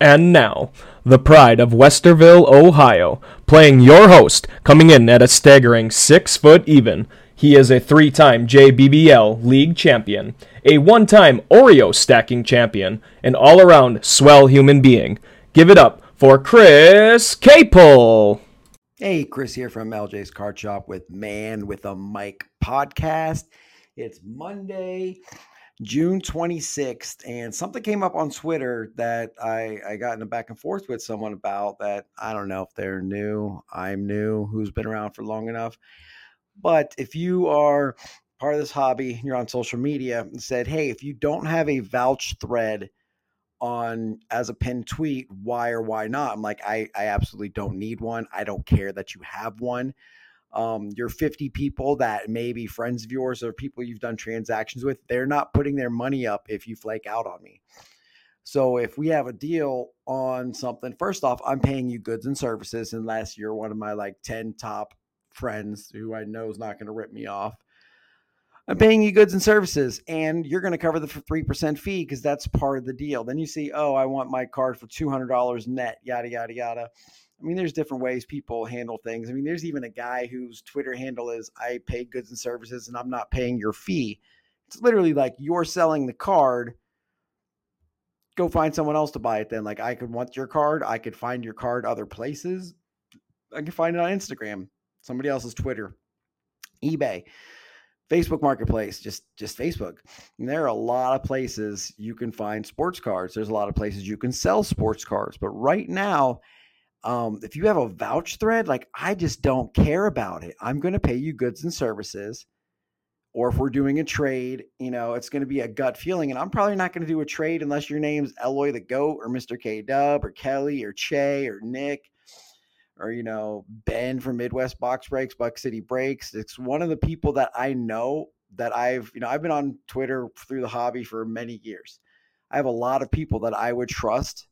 And now, the pride of Westerville, Ohio, playing your host, coming in at a staggering 6 foot even. He is a three-time JBBL League champion, a one-time Oreo stacking champion, an all-around swell human being. Give it up for Chris Capel. Hey, Chris here from LJ's Card Shop with Man With A Mic podcast. It's Monday, June 26th, and something came up on Twitter that I got in a back and forth with someone about that. I don't know if they're new, I'm new, who's been around for long enough. But if you are part of this hobby and you're on social media and said, hey, if you don't have a vouch thread on as a pinned tweet, why or why not? I'm like, I absolutely don't need one. I don't care that you have one. Your 50 people that may be friends of yours or people you've done transactions with, they're not putting their money up if you flake out on me. So if we have a deal on something, first off, I'm paying you goods and services unless you're one of my like 10 top friends who I know is not going to rip me off. I'm paying you goods and services, and you're going to cover the 3% fee because that's part of the deal. Then you see, oh, I want my card for $200 net, yada, yada, yada. I mean, there's different ways people handle things. I mean, there's even a guy whose Twitter handle is, I pay goods and services and I'm not paying your fee. It's literally like you're selling the card. Go find someone else to buy it then. Like I could want your card. I could find your card other places. I can find it on Instagram, somebody else's Twitter, eBay, Facebook Marketplace, just Facebook. And there are a lot of places you can find sports cards. There's a lot of places you can sell sports cards. But right now, if you have a vouch thread, like I just don't care about it. I'm going to pay you goods and services, or if we're doing a trade, you know, it's going to be a gut feeling. And I'm probably not going to do a trade unless your name's Eloy the Goat or Mr. K-Dub or Kelly or Che or Nick or, you know, Ben from Midwest Box Breaks, Buck City Breaks. It's one of the people that I know that I've been on Twitter through the hobby for many years. I have a lot of people that I would trust.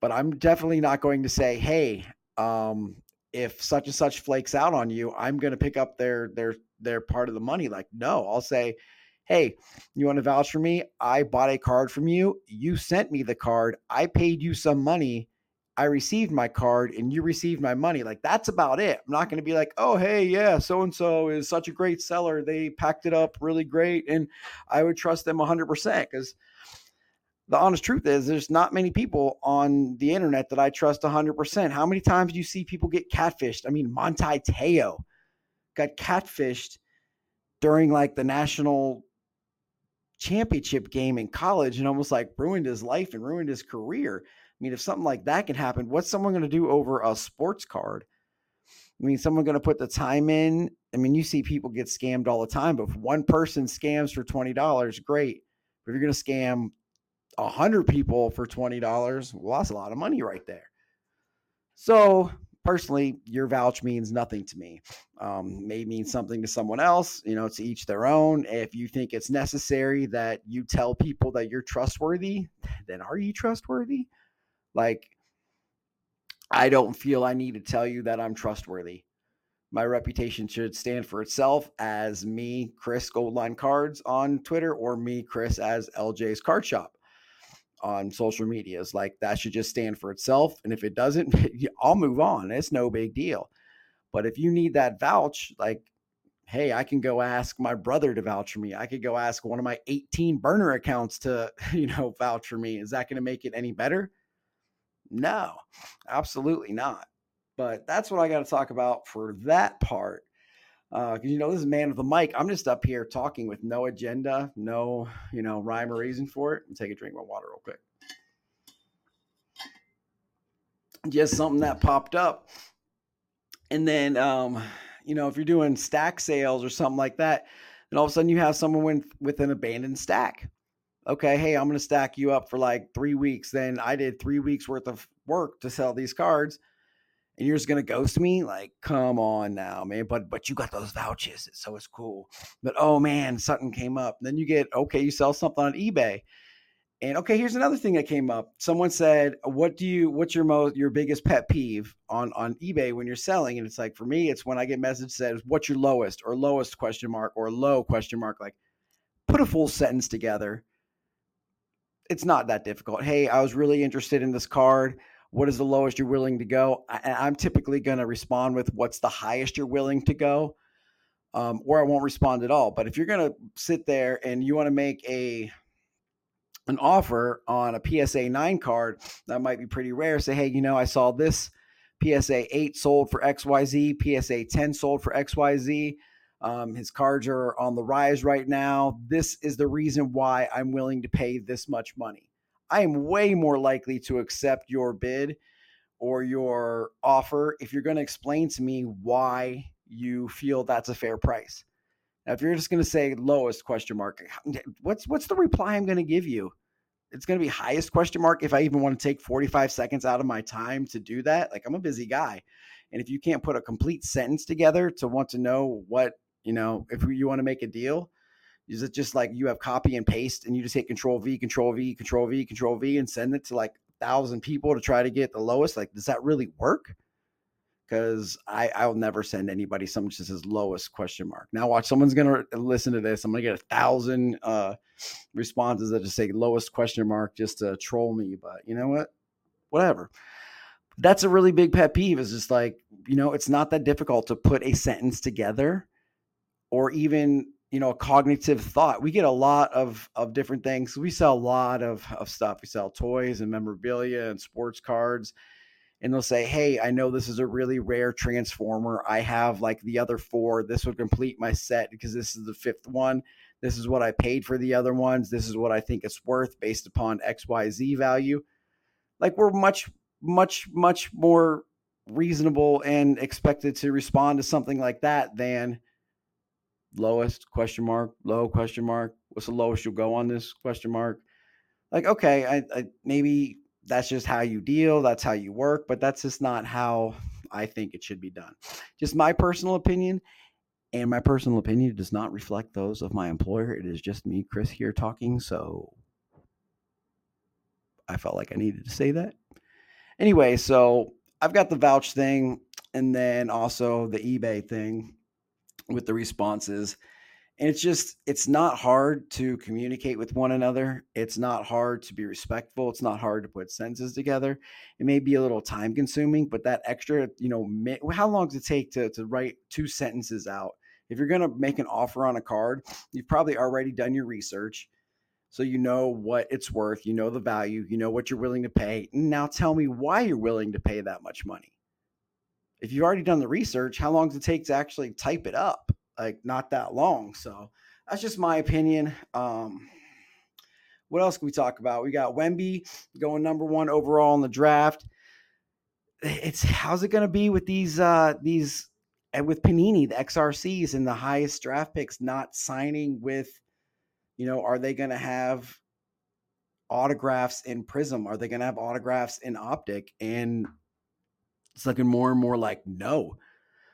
But I'm definitely not going to say, hey, if such and such flakes out on you, I'm going to pick up their part of the money. Like, no, I'll say, hey, you want to vouch for me? I bought a card from you. You sent me the card. I paid you some money. I received my card and you received my money. Like, that's about it. I'm not going to be like, oh, hey, yeah, so-and-so is such a great seller. They packed it up really great. And I would trust them 100% because the honest truth is there's not many people on the internet that I trust 100%. How many times do you see people get catfished? I mean, Manti Te'o got catfished during like the national championship game in college and almost like ruined his life and ruined his career. I mean, if something like that can happen, what's someone going to do over a sports card? I mean, someone going to put the time in. I mean, you see people get scammed all the time, but if one person scams for $20, great. But if you're going to scam 100 people for $20, well, that's a lot of money right there. So personally, your vouch means nothing to me. May mean something to someone else, you know, to each their own. If you think it's necessary that you tell people that you're trustworthy, then are you trustworthy? Like, I don't feel I need to tell you that I'm trustworthy. My reputation should stand for itself as me, Chris Goldline Cards on Twitter, or me, Chris, as LJ's Card Shop on social medias. Like, that should just stand for itself. And if it doesn't, I'll move on. It's no big deal. But if you need that vouch, like, hey, I can go ask my brother to vouch for me. I could go ask one of my 18 burner accounts to, you know, vouch for me. Is that going to make it any better? No, absolutely not. But that's what I got to talk about for that part. Because, you know, this is Man With A Mic. I'm just up here talking with no agenda, no, you know, rhyme or reason for it. And take a drink of my water real quick. Just something that popped up. And then, you know, if you're doing stack sales or something like that, then all of a sudden you have someone with an abandoned stack. Okay, hey, I'm going to stack you up for like 3 weeks. Then I did 3 weeks worth of work to sell these cards. And you're just going to ghost me? Like, come on now, man. But you got those vouchers, so it's cool. But, oh, man, something came up. Then you get, okay, you sell something on eBay. And, okay, here's another thing that came up. Someone said, what's your biggest pet peeve on eBay when you're selling? And it's like, for me, it's when I get message says, what's your lowest or lowest question mark or low question mark? Like, put a full sentence together. it's not that difficult. Hey, I was really interested in this card. What is the lowest you're willing to go? I'm typically going to respond with what's the highest you're willing to go, or I won't respond at all. But if you're going to sit there and you want to make an offer on a PSA 9 card, that might be pretty rare. Say, hey, I saw this PSA 8 sold for XYZ, PSA 10 sold for XYZ. His cards are on the rise right now. This is the reason why I'm willing to pay this much money. I am way more likely to accept your bid or your offer if you're going to explain to me why you feel that's a fair price. Now, if you're just going to say lowest question mark, what's the reply I'm going to give you? It's going to be highest question mark. If I even want to take 45 seconds out of my time to do that, like, I'm a busy guy. And if you can't put a complete sentence together to want to know what, if you want to make a deal, is it just like you have copy and paste and you just hit control V, control V, control V, control V, and send it to like 1,000 people to try to get the lowest? Like, does that really work? Because I'll never send anybody something that says lowest question mark. Now watch, someone's going to listen to this. I'm going to get 1,000 responses that just say lowest question mark just to troll me. But you know what? Whatever. That's a really big pet peeve, is just like, it's not that difficult to put a sentence together, or even, a cognitive thought. We get a lot of different things. We sell a lot of stuff. We sell toys and memorabilia and sports cards. And they'll say, hey, I know this is a really rare Transformer. I have like the other 4. This would complete my set because this is the 5th one. This is what I paid for the other ones. This is what I think it's worth based upon XYZ value. Like, we're much, much, much more reasonable and expected to respond to something like that than lowest question mark, low question mark, what's the lowest you'll go on this question mark? Like, okay, I maybe that's just how you deal, that's how you work, but that's just not how I think it should be done. Just my personal opinion, and my personal opinion does not reflect those of my employer. It is just me, Chris, here talking, so I felt like I needed to say that. Anyway, so I've got the vouch thing, and then also the eBay thing with the responses. And it's not hard to communicate with one another. It's not hard to be respectful. It's not hard to put sentences together. It may be a little time consuming, but that extra, how long does it take to write 2 sentences out? If you're going to make an offer on a card, you've probably already done your research. So you know what it's worth, you know the value, you know what you're willing to pay. Now tell me why you're willing to pay that much money. If you've already done the research, how long does it take to actually type it up? Like, not that long. So that's just my opinion. What else can we talk about? We got Wemby going number 1 overall in the draft. How's it going to be with these and with Panini, the XRCs and the highest draft picks not signing with, are they going to have autographs in Prism? Are they going to have autographs in Optic? And it's looking more and more like no.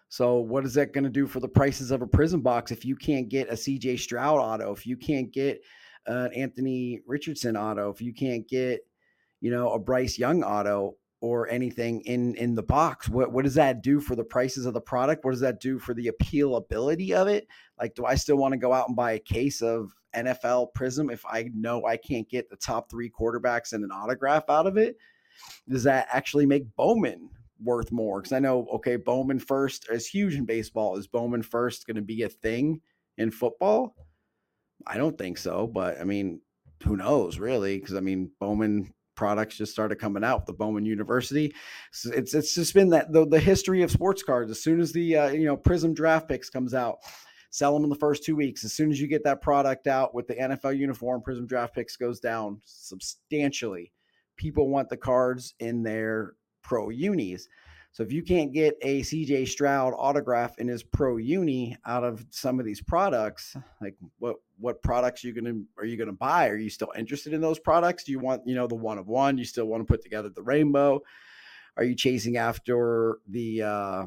So what is that going to do for the prices of a Prism box if you can't get a CJ Stroud auto, if you can't get an Anthony Richardson auto, if you can't get, a Bryce Young auto or anything in the box? What does that do for the prices of the product? What does that do for the appealability of it? Like, do I still want to go out and buy a case of NFL Prism if I know I can't get the top 3 quarterbacks and an autograph out of it? Does that actually make Bowman worth more? Because I know, okay, Bowman first is huge in baseball. Is Bowman first going to be a thing in football? I don't think so, but I mean, who knows really? Because I mean, Bowman products just started coming out, the Bowman University. So it's just been that the history of sports cards. As soon as the Prism draft picks comes out, sell them in the first 2 weeks. As soon as you get that product out with the NFL uniform, Prism draft picks goes down substantially. People want the cards in their pro unis. So if you can't get a CJ Stroud autograph in his pro uni out of some of these products, like what products are you going to buy? Are you still interested in those products? Do you want, the 1 of 1? You still want to put together the rainbow? Are you chasing after the,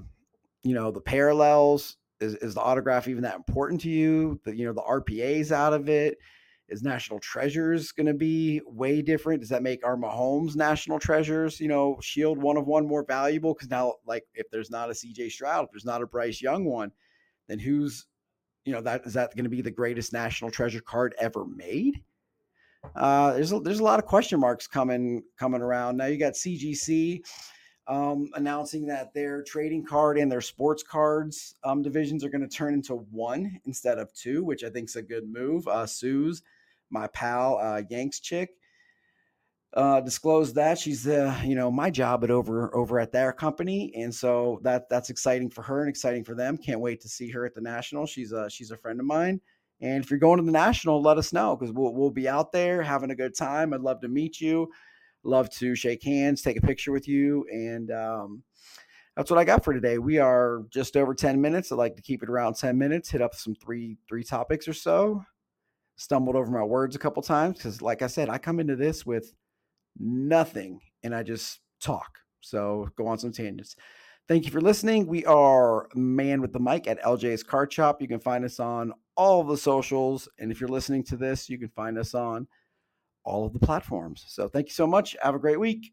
the parallels? Is the autograph even that important to you? The RPAs out of it? Is National Treasures going to be way different? Does that make our Mahomes National Treasures, Shield 1 of 1 more valuable? Because now, like, if there's not a CJ Stroud, if there's not a Bryce Young one, then who's, that is that going to be the greatest National Treasure card ever made? There's a lot of question marks coming around. Now you got CGC announcing that their trading card and their sports cards divisions are going to turn into one instead of two, which I think is a good move. Suze, my pal, Yanks Chick, disclosed that she's my job at over at their company, and so that's exciting for her and exciting for them. Can't wait to see her at the National. She's a friend of mine, and if you're going to the National, let us know, because we'll be out there having a good time. I'd love to meet you, love to shake hands, take a picture with you, and that's what I got for today. We are just over 10 minutes. I like to keep it around 10 minutes. Hit up some three topics or so. Stumbled over my words a couple times because, like I said, I come into this with nothing and I just talk, so go on some tangents. Thank you for listening. We are Man with the Mic at LJ's Card Shop. You can find us on all the socials, and if you're listening to this, you can find us on all of the platforms. So thank you so much. Have a great week.